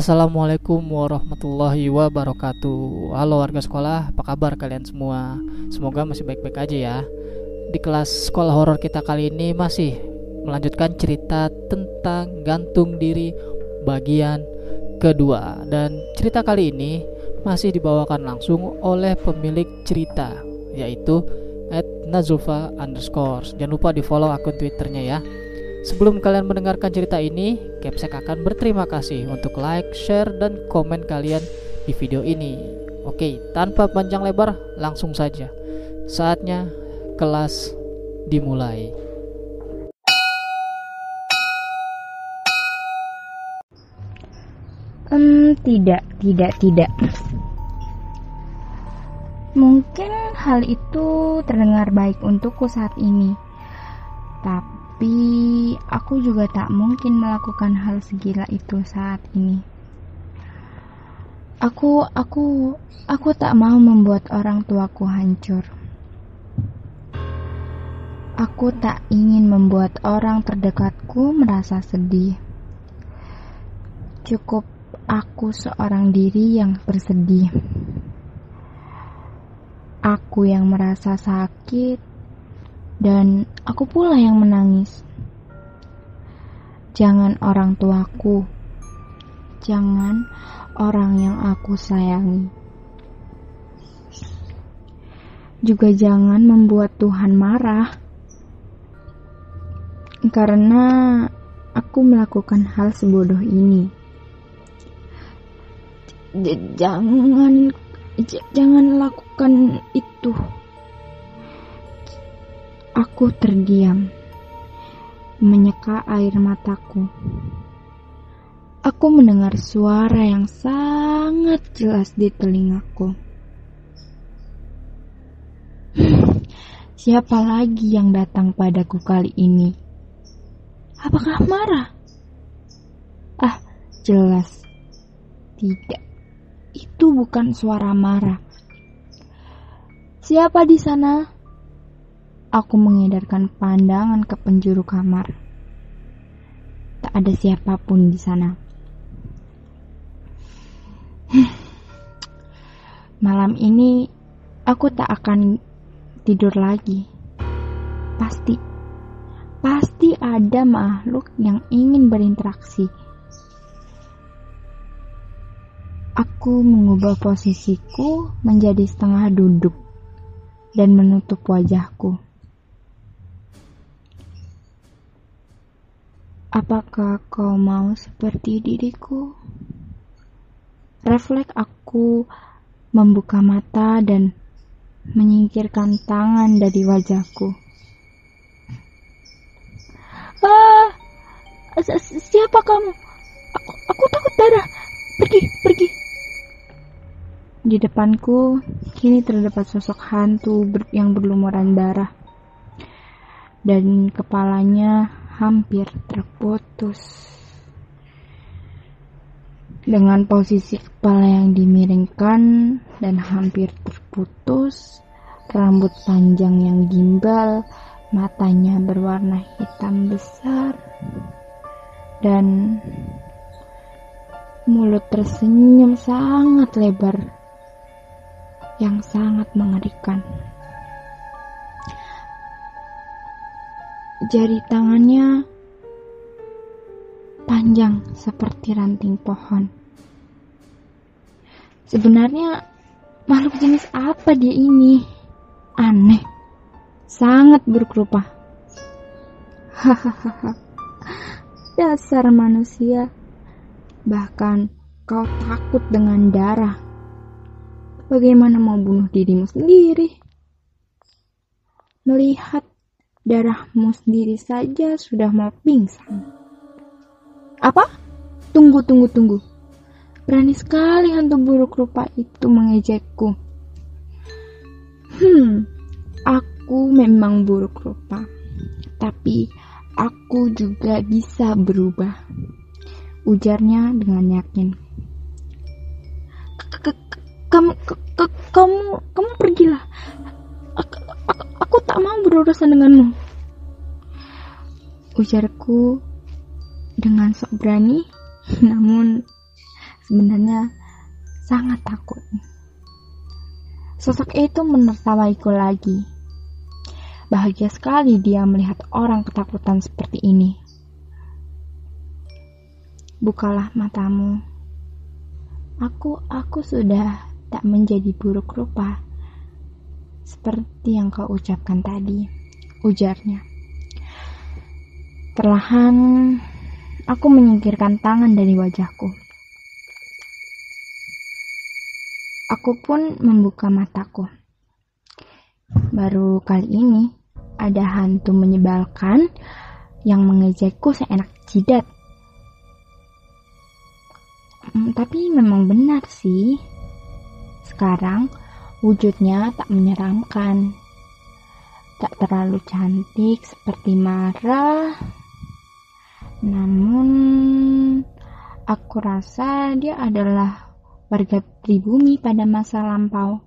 Assalamualaikum warahmatullahi wabarakatuh. Halo warga sekolah, apa kabar kalian semua? Semoga masih baik-baik aja ya. Di kelas sekolah horor kita kali ini masih melanjutkan cerita tentang gantung diri bagian kedua. Dan cerita kali ini masih dibawakan langsung oleh pemilik cerita, yaitu @Nazulfa_. Jangan lupa di follow akun Twitternya ya. Sebelum kalian mendengarkan cerita ini, Capsek akan berterima kasih untuk like, share, dan komen kalian di video ini. Oke, tanpa panjang lebar, langsung saja. Saatnya kelas dimulai. Tidak. Mungkin hal itu terdengar baik untukku saat ini, tapi aku juga tak mungkin melakukan hal segila itu saat ini. Aku tak mau membuat orang tuaku hancur. Aku tak ingin membuat orang terdekatku merasa sedih. Cukup aku seorang diri yang bersedih. Aku yang merasa sakit, dan aku pula yang menangis. Jangan orang tuaku, jangan orang yang aku sayangi. Juga jangan membuat Tuhan marah, karena aku melakukan hal sebodoh ini. Jangan lakukan itu. Aku terdiam, menyeka air mataku. Aku mendengar suara yang sangat jelas di telingaku. Siapa lagi yang datang padaku kali ini? Apakah marah? Ah, jelas tidak. Itu bukan suara marah. Siapa di sana? Aku mengedarkan pandangan ke penjuru kamar. Tak ada siapapun di sana. Malam ini aku tak akan tidur lagi. Pasti ada makhluk yang ingin berinteraksi. Aku mengubah posisiku menjadi setengah duduk dan menutup wajahku. Apakah kau mau seperti diriku? Refleks aku membuka mata dan menyingkirkan tangan dari wajahku. Ah, siapa kamu? Aku takut darah. Pergi. Di depanku kini terdapat sosok hantu yang berlumuran darah dan kepalanya hampir terputus. Dengan posisi kepala yang dimiringkan dan hampir terputus, rambut panjang yang gimbal, matanya berwarna hitam besar, dan mulut tersenyum sangat lebar yang sangat mengerikan. Jari tangannya panjang seperti ranting pohon. Sebenarnya makhluk jenis apa dia ini? Aneh, sangat buruk rupa. Hahaha, dasar manusia. Bahkan kau takut dengan darah. Bagaimana mau bunuh dirimu sendiri? Melihat darahmu sendiri saja sudah mau pingsan. Apa? Tunggu. Berani sekali hantu buruk rupa itu mengejekku. Aku memang buruk rupa, tapi aku juga bisa berubah, ujarnya dengan yakin. Kamu pergilah. Aku tak mau berurusan denganmu, ujarku dengan sok berani, namun sebenarnya sangat takut. Sosok itu menertawaiku lagi. Bahagia sekali dia melihat orang ketakutan seperti ini. Bukalah matamu. Aku sudah tak menjadi buruk rupa seperti yang kau ucapkan tadi, ujarnya. Perlahan aku menyingkirkan tangan dari wajahku. Aku pun membuka mataku. Baru kali ini ada hantu menyebalkan yang mengejekku seenak jidat. Tapi memang benar sih. Sekarang wujudnya tak menyeramkan. Tak terlalu cantik seperti marah. Namun aku rasa dia adalah warga pribumi pada masa lampau.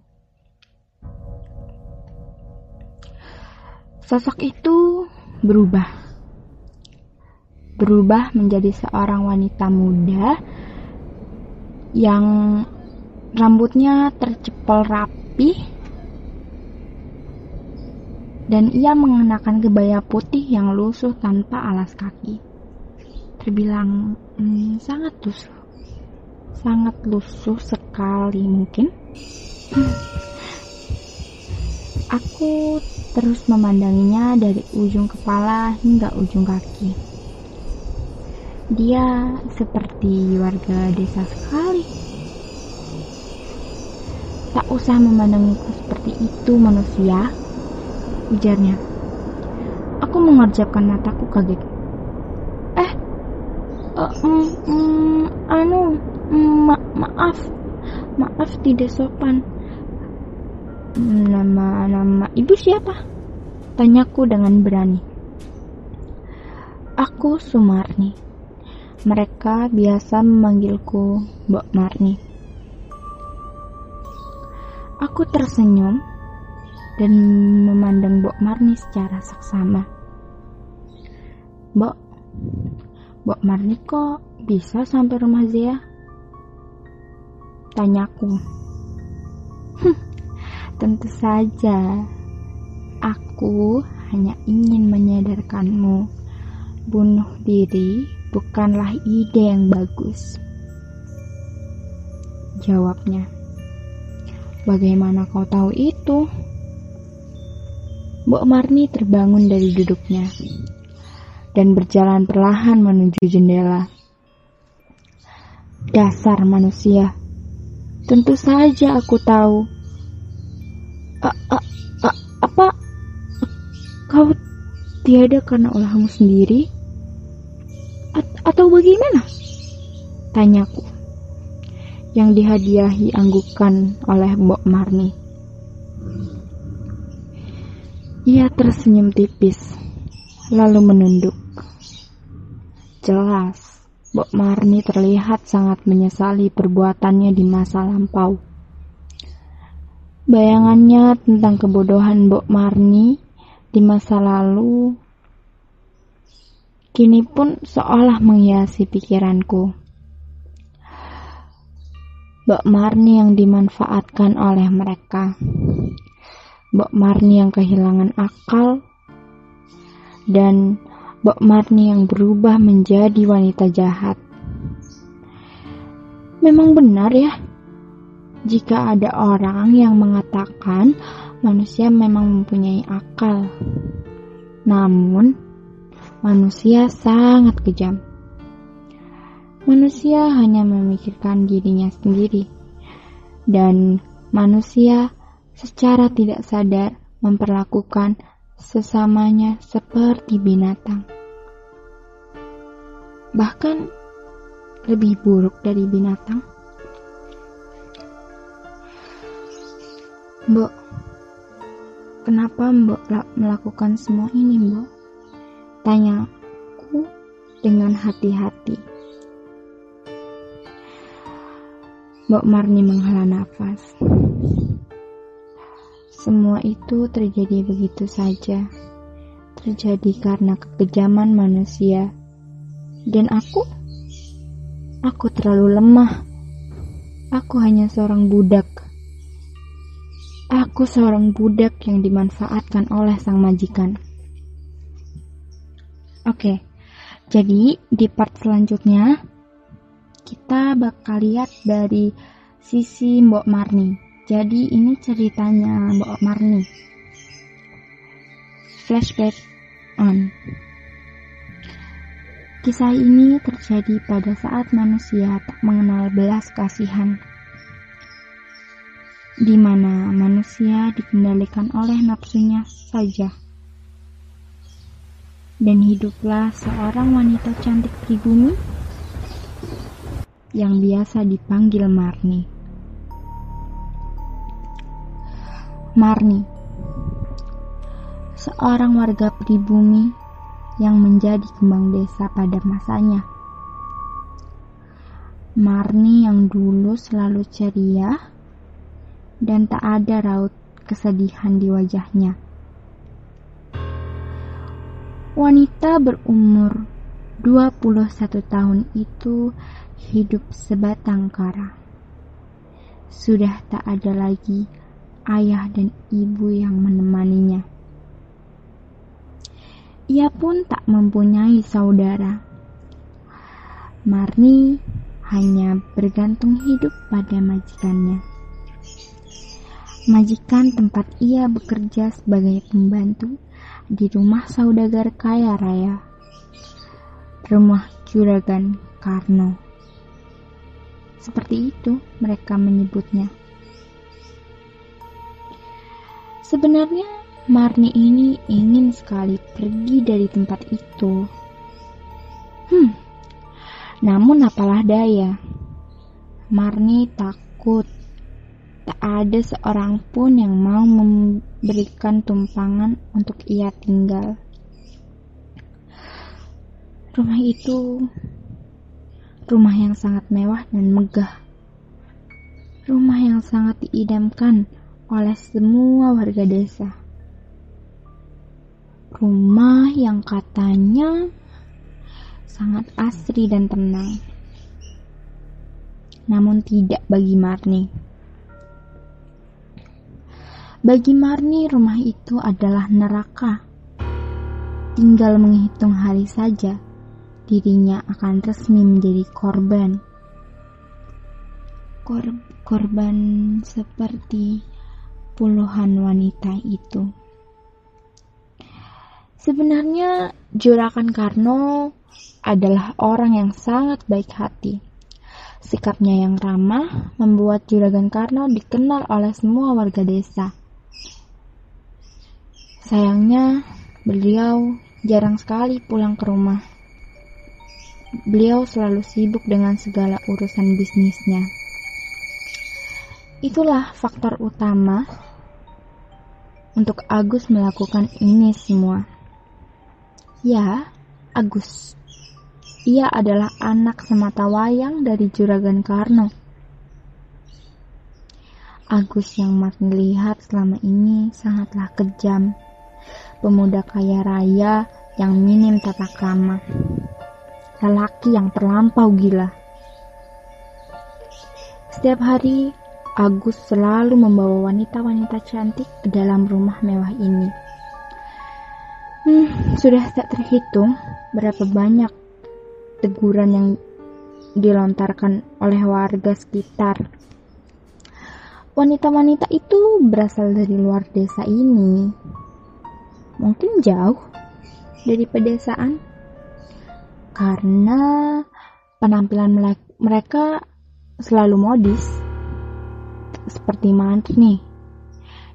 Sosok itu berubah menjadi seorang wanita muda yang rambutnya tercepol rapi dan ia mengenakan kebaya putih yang lusuh tanpa alas kaki. Terbilang sangat lusuh. Sangat lusuh sekali mungkin. Aku terus memandanginya dari ujung kepala hingga ujung kaki. Dia seperti warga desa sekali. Tak usah memandangiku seperti itu, manusia, ujarnya. Aku mengerjapkan mataku kaget. Maaf tidak sopan. Nama ibu siapa? Tanyaku dengan berani. Aku Sumarni. Mereka biasa memanggilku Mbok Marni. Aku tersenyum dan memandang Mbok Marni secara seksama. Mbok Marni kok bisa sampai rumah Zia? Tanyaku. Tentu saja. Aku hanya ingin menyadarkanmu. Bunuh diri bukanlah ide yang bagus, jawabnya. Bagaimana kau tahu itu? Mbok Marni terbangun dari duduknya dan berjalan perlahan menuju jendela. Dasar manusia. Tentu saja aku tahu. Apa? Kau tiada karena ulahmu sendiri? Atau bagaimana? Tanyaku, yang dihadiahi anggukan oleh Mbok Marni. Ia tersenyum tipis, lalu menunduk. Jelas. Mbok Marni terlihat sangat menyesali perbuatannya di masa lampau. Bayangannya tentang kebodohan Mbok Marni di masa lalu kini pun seolah menghiasi pikiranku. Mbok Marni yang dimanfaatkan oleh mereka. Mbok Marni yang kehilangan akal dan Mbok Marni yang berubah menjadi wanita jahat. Memang benar ya, jika ada orang yang mengatakan manusia memang mempunyai akal. Namun, manusia sangat kejam. Manusia hanya memikirkan dirinya sendiri. Dan manusia secara tidak sadar memperlakukan sesamanya seperti binatang. Bahkan lebih buruk dari binatang. Mbok, kenapa Mbok melakukan semua ini, Mbok? Tanyaku dengan hati-hati. Mbok Marni menghela nafas. Semua itu terjadi begitu saja. Terjadi karena kekejaman manusia. Dan aku terlalu lemah Aku hanya seorang budak. Aku seorang budak yang dimanfaatkan oleh sang majikan. Oke, jadi di part selanjutnya kita bakal lihat dari sisi Mbok Marni. Jadi ini ceritanya Mbok Marni. Flashback on. Kisah ini terjadi pada saat manusia tak mengenal belas kasihan, di mana manusia dikendalikan oleh nafsunya saja. Dan hiduplah seorang wanita cantik pribumi yang biasa dipanggil Marni. Marni, seorang warga pribumi yang menjadi kembang desa pada masanya. Marni yang dulu selalu ceria dan tak ada raut kesedihan di wajahnya. Wanita berumur 21 tahun itu hidup sebatang kara. Sudah tak ada lagi ayah dan ibu yang menemaninya. Ia pun tak mempunyai saudara. Marni hanya bergantung hidup pada majikannya. Majikan tempat ia bekerja sebagai pembantu di rumah saudagar kaya raya, rumah Juragan Karno. Seperti itu mereka menyebutnya. Sebenarnya Marni ini ingin sekali pergi dari tempat itu. Namun apalah daya, Marni takut tak ada seorang pun yang mau memberikan tumpangan untuk ia tinggal. Rumah itu rumah yang sangat mewah dan megah. Rumah yang sangat diidamkan oleh semua warga desa. Rumah yang katanya sangat asri dan tenang. Namun tidak bagi Marni. Bagi Marni, rumah itu adalah neraka. Tinggal menghitung hari saja, dirinya akan resmi menjadi korban. Korban seperti puluhan wanita itu. Sebenarnya Juragan Karno adalah orang yang sangat baik hati. Sikapnya yang ramah membuat Juragan Karno dikenal oleh semua warga desa. Sayangnya, beliau jarang sekali pulang ke rumah. Beliau selalu sibuk dengan segala urusan bisnisnya. Itulah faktor utama untuk Agus melakukan ini semua. Ya, Agus. Ia adalah anak semata wayang dari Juragan Karno. Agus yang Marni lihat selama ini sangatlah kejam. Pemuda kaya raya yang minim tata krama, lelaki yang terlampau gila. Setiap hari, Agus selalu membawa wanita-wanita cantik ke dalam rumah mewah ini. Sudah tak terhitung berapa banyak teguran yang dilontarkan oleh warga sekitar. Wanita-wanita itu berasal dari luar desa ini. Mungkin jauh dari pedesaan, karena penampilan mereka selalu modis, seperti Marni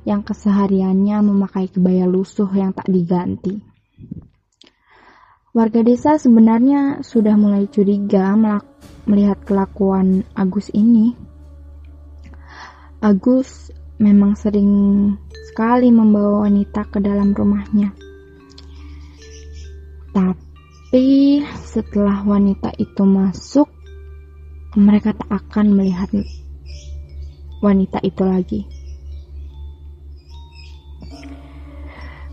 yang kesehariannya memakai kebaya lusuh yang tak diganti. Warga desa sebenarnya sudah mulai curiga melihat kelakuan Agus ini. Agus memang sering sekali membawa wanita ke dalam rumahnya. Tapi setelah wanita itu masuk, mereka tak akan melihat wanita itu lagi.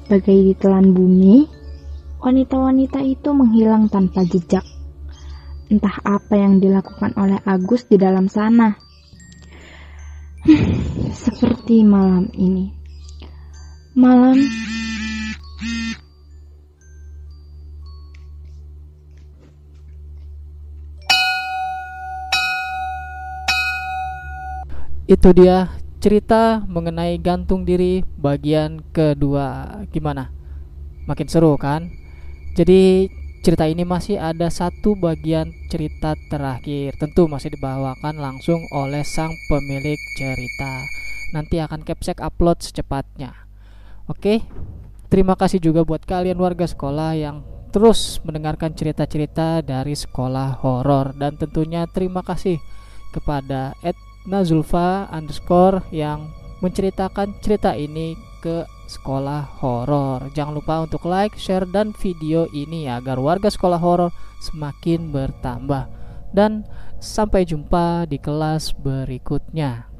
Bagai ditelan bumi, wanita-wanita itu menghilang tanpa jejak. Entah apa yang dilakukan oleh Agus di dalam sana. Seperti malam ini. Itu dia cerita mengenai gantung diri bagian kedua. Gimana? Makin seru kan? Jadi cerita ini masih ada satu bagian cerita terakhir. Tentu masih dibawakan langsung oleh sang pemilik cerita. Nanti akan capsek upload secepatnya. Oke. Terima kasih juga buat kalian warga sekolah yang terus mendengarkan cerita-cerita dari sekolah horor. Dan tentunya terima kasih kepada @Nazulfa_ yang menceritakan cerita ini ke sekolah horor. Jangan lupa untuk like, share, dan video ini agar warga sekolah horor semakin bertambah. Dan sampai jumpa di kelas berikutnya.